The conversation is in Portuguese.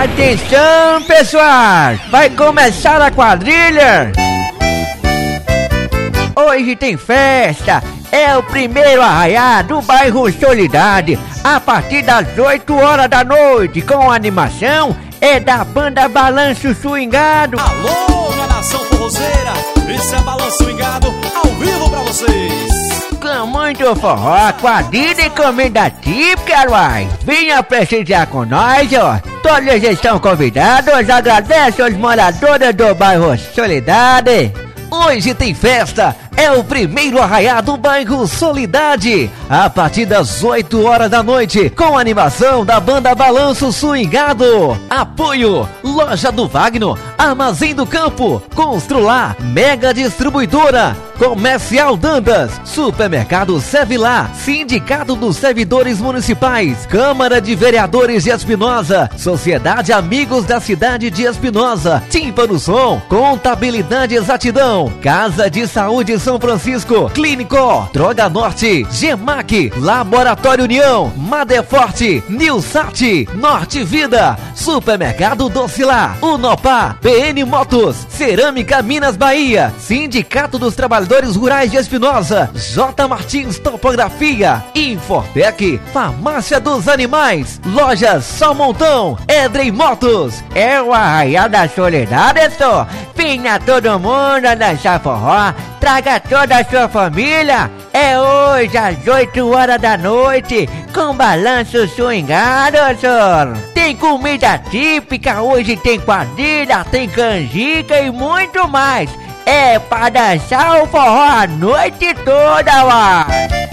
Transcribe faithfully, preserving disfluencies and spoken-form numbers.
Atenção, pessoal! Vai começar a quadrilha! Hoje tem festa! É o primeiro arraiá do bairro Soledade, a partir das oito horas da noite, com a animação é da banda Balanço Suingado. Alô, nação forrozeira, isso é Balanço Suingado, ao vivo pra vocês. Com muito forró, quadrilha e comida típica, uai. Venha prestigiar com nós, ó. Todos estão convidados, agradeço aos moradores do bairro Soledade. Hoje tem festa, é o primeiro arraiá do bairro Soledade, a partir das oito horas da noite, com animação da banda Balanço Suingado. Apoio, Loja do Wagner, Armazém do Campo, Constrular, Mega Distribuidora, Comercial Dandas, Supermercado Sevilá, Sindicato dos Servidores Municipais, Câmara de Vereadores de Espinosa, Sociedade Amigos da Cidade de Espinosa, Tímpano Som, Contabilidade Exatidão, Casa de Saúde São Francisco, Clínico, Droga Norte, Gemac, Laboratório União, Madeforte, Nilsat, Norte Vida, Supermercado Doce Lá, Unopá, P N Motos, Cerâmica Minas Bahia, Sindicato dos Trabalhadores Rurais de Espinosa, J. Martins Topografia, Infotec, Farmácia dos Animais, Lojas Só Montão, Edrei Motos. É o arraial da Soledade, só. Venha todo mundo a dançar forró, traga toda a sua família. É hoje às oito horas da noite, com Balanço Suingado, senhor. Tem comida típica, hoje tem quadrilha, tem canjica e muito mais. É pra dançar o forró a noite toda, uai!